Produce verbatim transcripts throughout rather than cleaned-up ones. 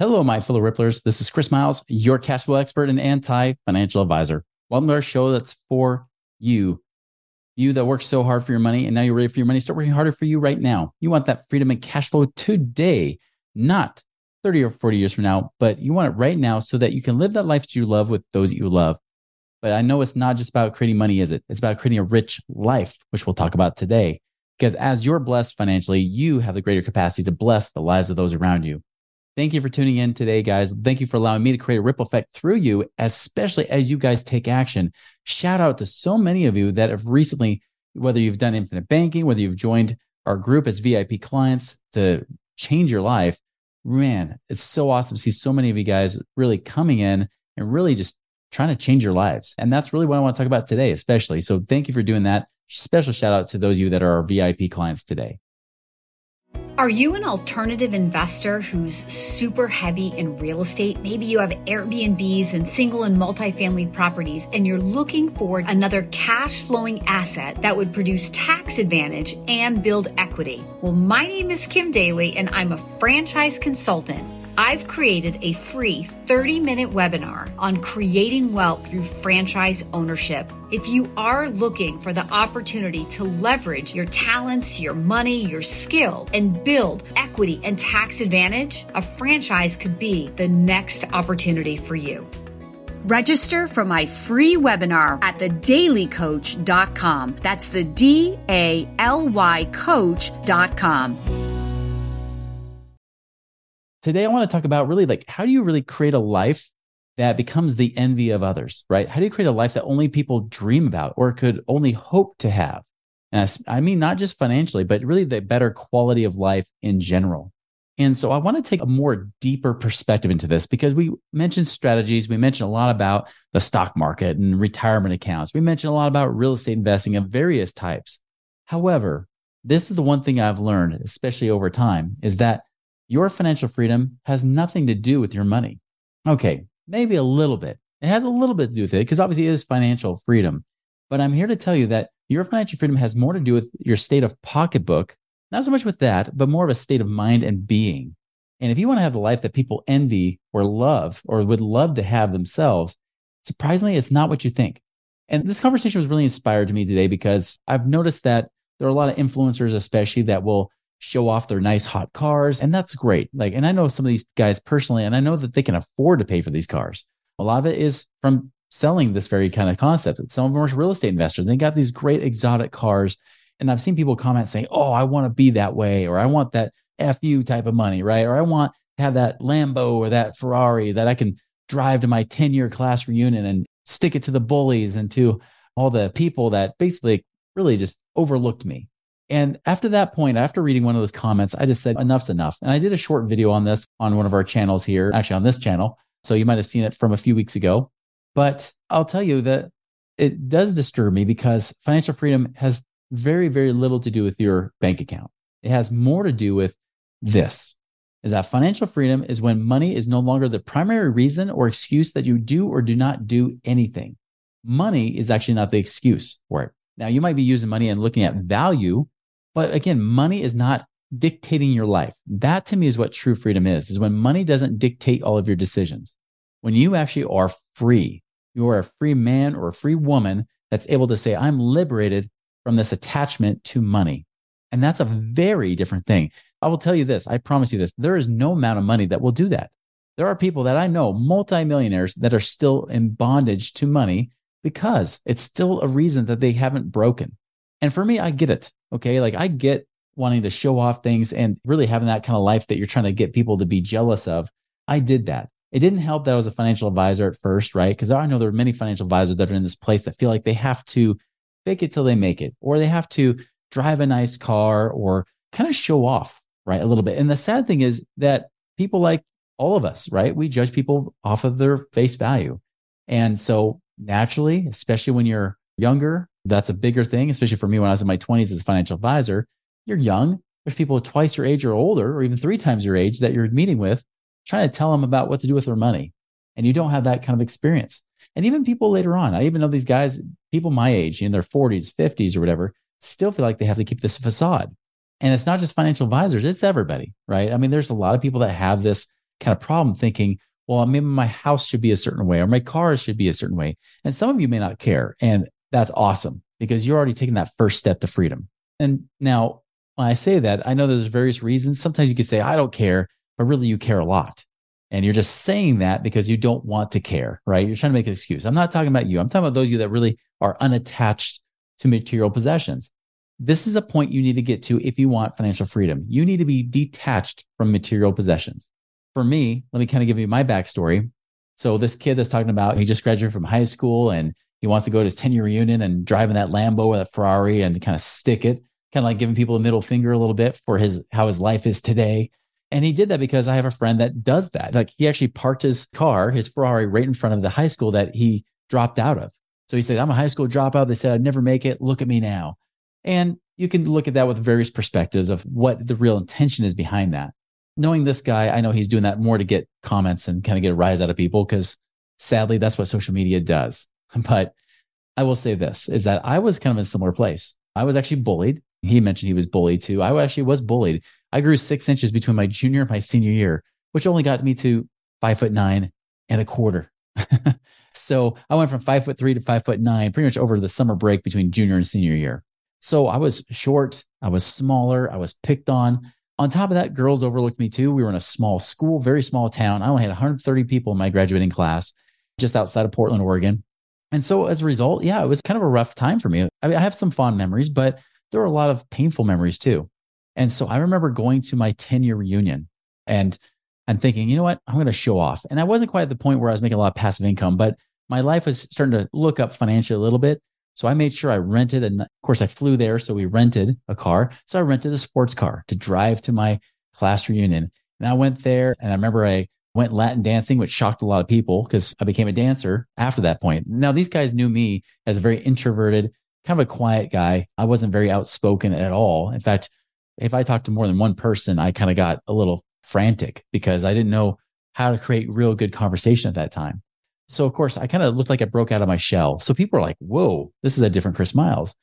Hello, my fellow Ripplers. This is Chris Miles, your cash flow expert and anti-financial advisor. Welcome to our show that's for you. You that worked so hard for your money and now you're ready for your money. Start working harder for you right now. You want that freedom and cash flow today, not thirty or forty years from now, but you want it right now so that you can live that life that you love with those that you love. But I know it's not just about creating money, is it? It's about creating a rich life, which we'll talk about today. Because as you're blessed financially, you have the greater capacity to bless the lives of those around you. Thank you for tuning in today, guys. Thank you for allowing me to create a ripple effect through you, especially as you guys take action. Shout out to so many of you that have recently, whether you've done infinite banking, whether you've joined our group as V I P clients to change your life. Man, it's so awesome to see so many of you guys really coming in and really just trying to change your lives. And that's really what I want to talk about today, especially. So thank you for doing that. Special shout out to those of you that are our V I P clients today. Are you an alternative investor who's super heavy in real estate? Maybe you have Airbnbs and single and multifamily properties, and you're looking for another cash flowing asset that would produce tax advantage and build equity. Well, my name is Kim Daly, and I'm a franchise consultant. I've created a free thirty-minute webinar on creating wealth through franchise ownership. If you are looking for the opportunity to leverage your talents, your money, your skill, and build equity and tax advantage, a franchise could be the next opportunity for you. Register for my free webinar at the daily coach dot com. That's the D A L Y coach dot com. Today, I want to talk about really like, how do you really create a life that becomes the envy of others, right? How do you create a life that only people dream about or could only hope to have? And I, I mean, not just financially, but really the better quality of life in general. And so I want to take a more deeper perspective into this because we mentioned strategies. We mentioned a lot about the stock market and retirement accounts. We mentioned a lot about real estate investing of various types. However, this is the one thing I've learned, especially over time, is that your financial freedom has nothing to do with your money. Okay, maybe a little bit. It has a little bit to do with it because obviously it is financial freedom. But I'm here to tell you that your financial freedom has more to do with your state of pocketbook, not so much with that, but more of a state of mind and being. And if you want to have the life that people envy or love or would love to have themselves, surprisingly, it's not what you think. And this conversation was really inspired to me today because I've noticed that there are a lot of influencers, especially, that will show off their nice hot cars. And that's great. Like, and I know some of these guys personally, and I know that they can afford to pay for these cars. A lot of it is from selling this very kind of concept. Some of them are real estate investors. They got these great exotic cars. And I've seen people comment saying, oh, I want to be that way. Or I want that F U type of money, right? Or I want to have that Lambo or that Ferrari that I can drive to my ten year class reunion and stick it to the bullies and to all the people that basically really just overlooked me. And after that point, after reading one of those comments, I just said, enough's enough. And I did a short video on this on one of our channels here, actually on this channel. So you might have seen it from a few weeks ago. But I'll tell you that it does disturb me because financial freedom has very, very little to do with your bank account. It has more to do with this, is that financial freedom is when money is no longer the primary reason or excuse that you do or do not do anything. Money is actually not the excuse for it. Now, you might be using money and looking at value. But again, money is not dictating your life. That to me is what true freedom is, is when money doesn't dictate all of your decisions. When you actually are free, you are a free man or a free woman that's able to say, I'm liberated from this attachment to money. And that's a very different thing. I will tell you this. I promise you this. There is no amount of money that will do that. There are people that I know, multimillionaires, that are still in bondage to money because it's still a reason that they haven't broken. And for me, I get it. Okay. Like I get wanting to show off things and really having that kind of life that you're trying to get people to be jealous of. I did that. It didn't help that I was a financial advisor at first, right? Because I know there are many financial advisors that are in this place that feel like they have to fake it till they make it, or they have to drive a nice car or kind of show off, right? A little bit. And the sad thing is that people like all of us, right? We judge people off of their face value. And so naturally, especially when you're younger, that's a bigger thing, especially for me when I was in my twenties as a financial advisor. You're young. There's people twice your age or older, or even three times your age that you're meeting with, trying to tell them about what to do with their money. And you don't have that kind of experience. And even people later on, I even know these guys, people my age in their forties, fifties or whatever, still feel like they have to keep this facade. And it's not just financial advisors, it's everybody, right? I mean, there's a lot of people that have this kind of problem thinking, well, maybe my house should be a certain way or my car should be a certain way. And some of you may not care. And that's awesome because you're already taking that first step to freedom. And now when I say that, I know there's various reasons. Sometimes you could say, I don't care, but really you care a lot. And you're just saying that because you don't want to care, right? You're trying to make an excuse. I'm not talking about you. I'm talking about those of you that really are unattached to material possessions. This is a point you need to get to if you want financial freedom. You need to be detached from material possessions. For me, let me kind of give you my backstory. So this kid that's talking about, he just graduated from high school and he wants to go to his ten-year reunion and driving that Lambo or that Ferrari and kind of stick it, kind of like giving people a middle finger a little bit for his how his life is today. And he did that because I have a friend that does that. Like he actually parked his car, his Ferrari, right in front of the high school that he dropped out of. So he said, I'm a high school dropout. They said, I'd never make it. Look at me now. And you can look at that with various perspectives of what the real intention is behind that. Knowing this guy, I know he's doing that more to get comments and kind of get a rise out of people because sadly, that's what social media does. But I will say this, is that I was kind of in a similar place. I was actually bullied. He mentioned he was bullied too. I actually was bullied. I grew six inches between my junior and my senior year, which only got me to five foot nine and a quarter. So I went from five foot three to five foot nine, pretty much over the summer break between junior and senior year. So I was short, I was smaller, I was picked on. On top of that, girls overlooked me too. We were in a small school, very small town. I only had one hundred thirty people in my graduating class, just outside of Portland, Oregon. And so as a result, yeah, it was kind of a rough time for me. I mean, I have some fond memories, but there were a lot of painful memories too. And so I remember going to my ten-year reunion and I'm thinking, you know what, I'm going to show off. And I wasn't quite at the point where I was making a lot of passive income, but my life was starting to look up financially a little bit. So I made sure I rented, and of course I flew there. So we rented a car. So I rented a sports car to drive to my class reunion. And I went there and I remember I went Latin dancing, which shocked a lot of people because I became a dancer after that point. Now these guys knew me as a very introverted, kind of a quiet guy. I wasn't very outspoken at all. In fact, if I talked to more than one person, I kind of got a little frantic because I didn't know how to create real good conversation at that time. So of course, I kind of looked like I broke out of my shell. So people were like, whoa, this is a different Chris Miles.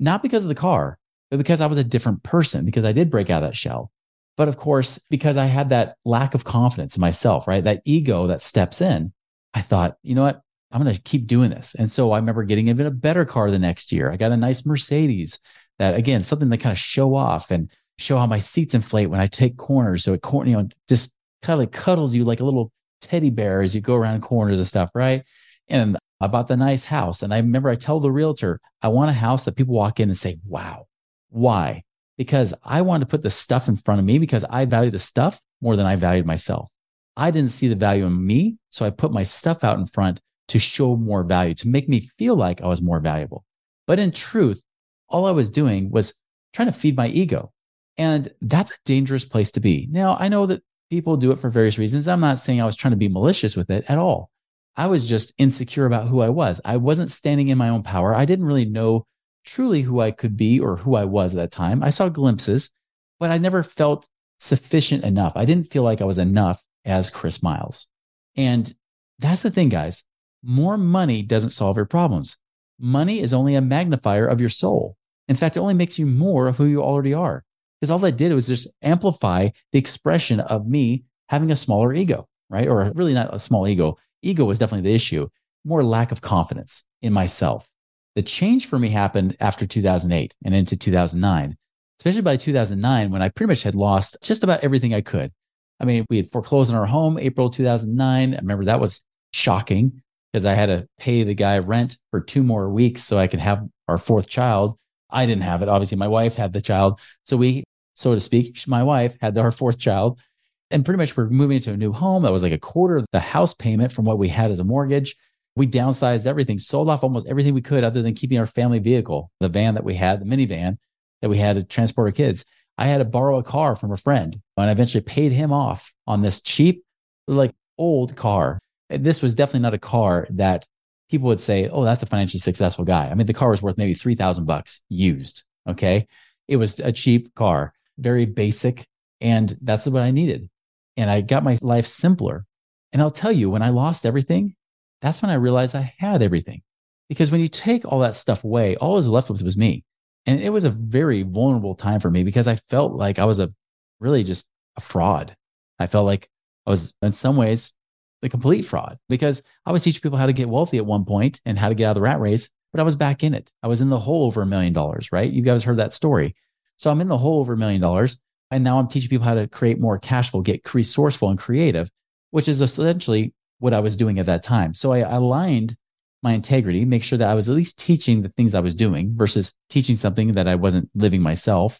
Not because of the car, but because I was a different person, because I did break out of that shell. But of course, because I had that lack of confidence in myself, right? That ego that steps in, I thought, you know what? I'm going to keep doing this. And so I remember getting even a better car the next year. I got a nice Mercedes that, again, something to kind of show off and show how my seats inflate when I take corners. So it, you know, just kind of cuddles you like a little teddy bear as you go around corners and stuff, right? And I bought the nice house. And I remember I tell the realtor, I want a house that people walk in and say, wow. Why? Because I wanted to put the stuff in front of me because I value the stuff more than I valued myself. I didn't see the value in me. So I put my stuff out in front to show more value, to make me feel like I was more valuable. But in truth, all I was doing was trying to feed my ego. And that's a dangerous place to be. Now, I know that people do it for various reasons. I'm not saying I was trying to be malicious with it at all. I was just insecure about who I was. I wasn't standing in my own power. I didn't really know truly who I could be or who I was at that time. I saw glimpses, but I never felt sufficient enough. I didn't feel like I was enough as Chris Miles. And that's the thing, guys. More money doesn't solve your problems. Money is only a magnifier of your soul. In fact, it only makes you more of who you already are. Because all that did was just amplify the expression of me having a smaller ego, right? Or really not a small ego. Ego was definitely the issue. More lack of confidence in myself. The change for me happened after two thousand eight and into two thousand nine, especially by two thousand nine when I pretty much had lost just about everything I could. I mean, we had foreclosed on our home April two thousand nine. I remember that was shocking because I had to pay the guy rent for two more weeks so I could have our fourth child. I didn't have it. Obviously, my wife had the child. So we... so to speak, my wife had our fourth child and pretty much we're moving into a new home. That was like a quarter of the house payment from what we had as a mortgage. We downsized everything, sold off almost everything we could other than keeping our family vehicle, the van that we had, the minivan that we had to transport our kids. I had to borrow a car from a friend and I eventually paid him off on this cheap, like old car. And this was definitely not a car that people would say, oh, that's a financially successful guy. I mean, the car was worth maybe three thousand bucks used. Okay. It was a cheap car, very basic. And that's what I needed. And I got my life simpler. And I'll tell you, when I lost everything, that's when I realized I had everything. Because when you take all that stuff away, all I was left with was me. And it was a very vulnerable time for me because I felt like I was a really just a fraud. I felt like I was in some ways a complete fraud because I was teaching people how to get wealthy at one point and how to get out of the rat race, but I was back in it. I was in the hole over a million dollars, right? You guys heard that story. So I'm in the hole over a million dollars and now I'm teaching people how to create more cash flow, get resourceful and creative, which is essentially what I was doing at that time. So I aligned my integrity, make sure that I was at least teaching the things I was doing versus teaching something that I wasn't living myself.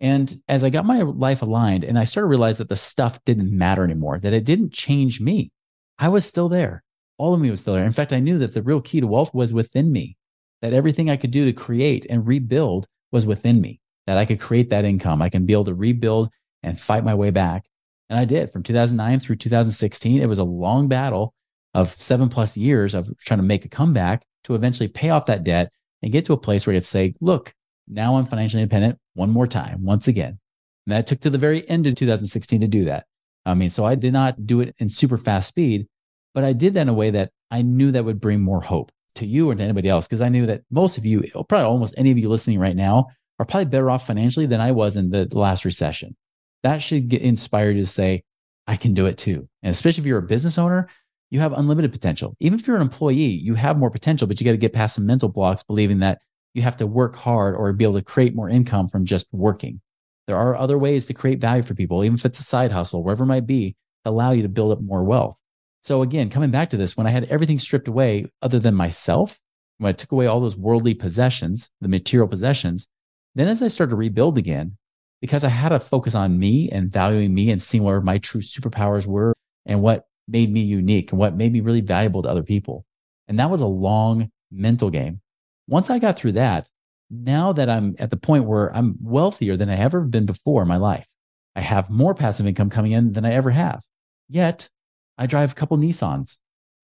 And as I got my life aligned and I started to realize that the stuff didn't matter anymore, that it didn't change me. I was still there. All of me was still there. In fact, I knew that the real key to wealth was within me, that everything I could do to create and rebuild was within me, that I could create that income. I can be able to rebuild and fight my way back. And I did from two thousand nine through two thousand sixteen. It was a long battle of seven plus years of trying to make a comeback to eventually pay off that debt and get to a place where I could say, look, now I'm financially independent one more time, once again. And that took to the very end of two thousand sixteen to do that. I mean, so I did not do it in super fast speed, but I did that in a way that I knew that would bring more hope to you or to anybody else. Because I knew that most of you, probably almost any of you listening right now, are probably better off financially than I was in the last recession. That should get inspired to say, I can do it too. And especially if you're a business owner, you have unlimited potential. Even if you're an employee, you have more potential, but you got to get past some mental blocks, believing that you have to work hard or be able to create more income from just working. There are other ways to create value for people, even if it's a side hustle, wherever it might be, to allow you to build up more wealth. So again, coming back to this, when I had everything stripped away other than myself, when I took away all those worldly possessions, the material possessions, then as I started to rebuild again, because I had to focus on me and valuing me and seeing where my true superpowers were and what made me unique and what made me really valuable to other people. And that was a long mental game. Once I got through that, now that I'm at the point where I'm wealthier than I ever been before in my life, I have more passive income coming in than I ever have. Yet I drive a couple Nissans.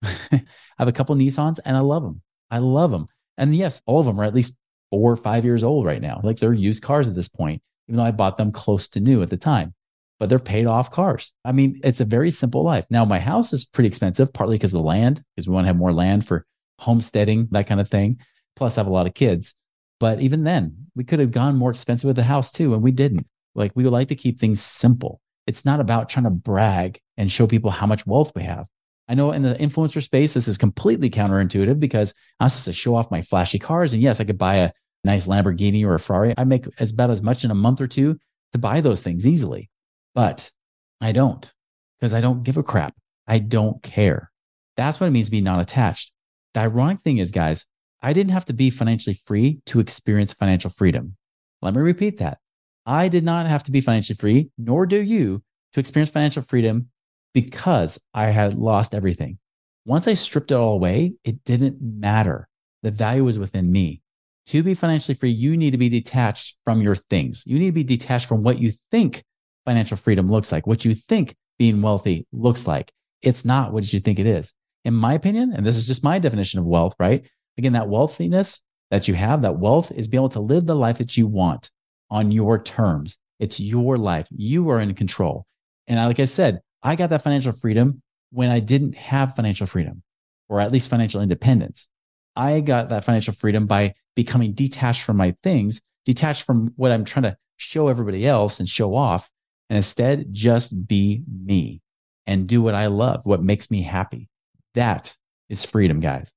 I have a couple Nissans and I love them. I love them. And yes, all of them are at least four or five years old right now. Like they're used cars at this point, even though I bought them close to new at the time. But they're paid off cars. I mean, it's a very simple life. Now, my house is pretty expensive, partly because of the land, because we want to have more land for homesteading, that kind of thing. Plus, I have a lot of kids. But even then, we could have gone more expensive with the house too, and we didn't. Like, we would like to keep things simple. It's not about trying to brag and show people how much wealth we have. I know in the influencer space, this is completely counterintuitive because I'm supposed to show off my flashy cars. And yes, I could buy a nice Lamborghini or a Ferrari. I make as about as much in a month or two to buy those things easily. But I don't, because I don't give a crap. I don't care. That's what it means to be non-attached. The ironic thing is, guys, I didn't have to be financially free to experience financial freedom. Let me repeat that. I did not have to be financially free, nor do you, to experience financial freedom because I had lost everything. Once I stripped it all away, it didn't matter. The value was within me. To be financially free, you need to be detached from your things. You need to be detached from what you think financial freedom looks like, what you think being wealthy looks like. It's not what you think it is. In my opinion, and this is just my definition of wealth, right? Again, that wealthiness that you have, that wealth is being able to live the life that you want on your terms. It's your life. You are in control. And like I said, I got that financial freedom when I didn't have financial freedom, or at least financial independence. I got that financial freedom by becoming detached from my things, detached from what I'm trying to show everybody else and show off. And instead, just be me and do what I love, what makes me happy. That is freedom, guys.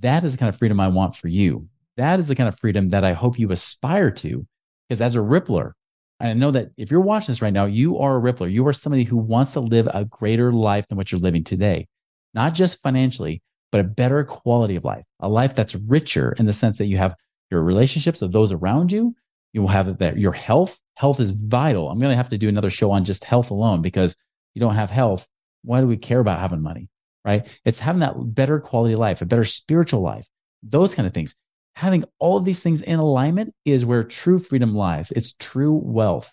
That is the kind of freedom I want for you. That is the kind of freedom that I hope you aspire to. Because as a rippler, I know that if you're watching this right now, you are a rippler. You are somebody who wants to live a greater life than what you're living today. Not just financially, but a better quality of life. A life that's richer in the sense that you have your relationships of those around you. You will have that, your health. Health is vital. I'm going to have to do another show on just health alone, because you don't have health, why do we care about having money, right? It's having that better quality of life, a better spiritual life, those kind of things. Having all of these things in alignment is where true freedom lies. It's true wealth.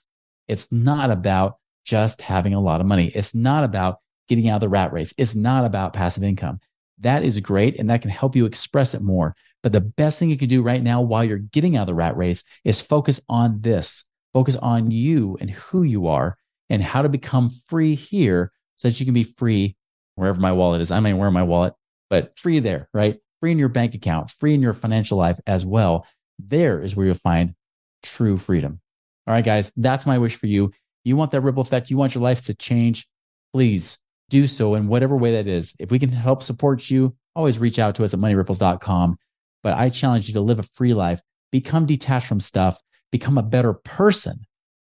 It's not about just having a lot of money. It's not about getting out of the rat race. It's not about passive income. That is great, and that can help you express it more. But the best thing you can do right now while you're getting out of the rat race is focus on this. Focus on you and who you are and how to become free here so that you can be free wherever my wallet is. I might wear my wallet, but free there, right? Free in your bank account, free in your financial life as well. There is where you'll find true freedom. All right, guys, that's my wish for you. You want that ripple effect. You want your life to change. Please do so in whatever way that is. If we can help support you, always reach out to us at money ripples dot com. But I challenge you to live a free life, become detached from stuff, become a better person,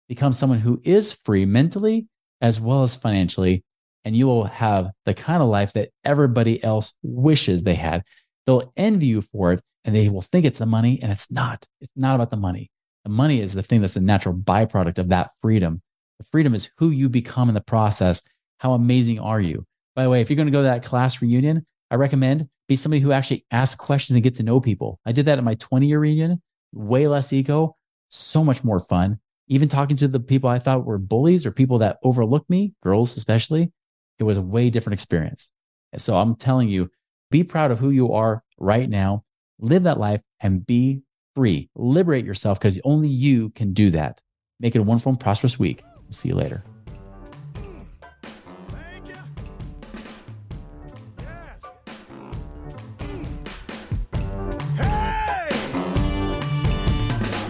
become someone who is free mentally as well as financially, and you will have the kind of life that everybody else wishes they had. They'll envy you for it, and they will think it's the money, and it's not. It's not about the money. The money is the thing that's a natural byproduct of that freedom. The freedom is who you become in the process. How amazing are you? By the way, if you're going to go to that class reunion, I recommend be somebody who actually asks questions and get to know people. I did that at my twenty-year reunion, way less ego, so much more fun. Even talking to the people I thought were bullies or people that overlooked me, girls especially, it was a way different experience. And so I'm telling you, be proud of who you are right now, live that life and be free. Liberate yourself because only you can do that. Make it a wonderful and prosperous week. See you later.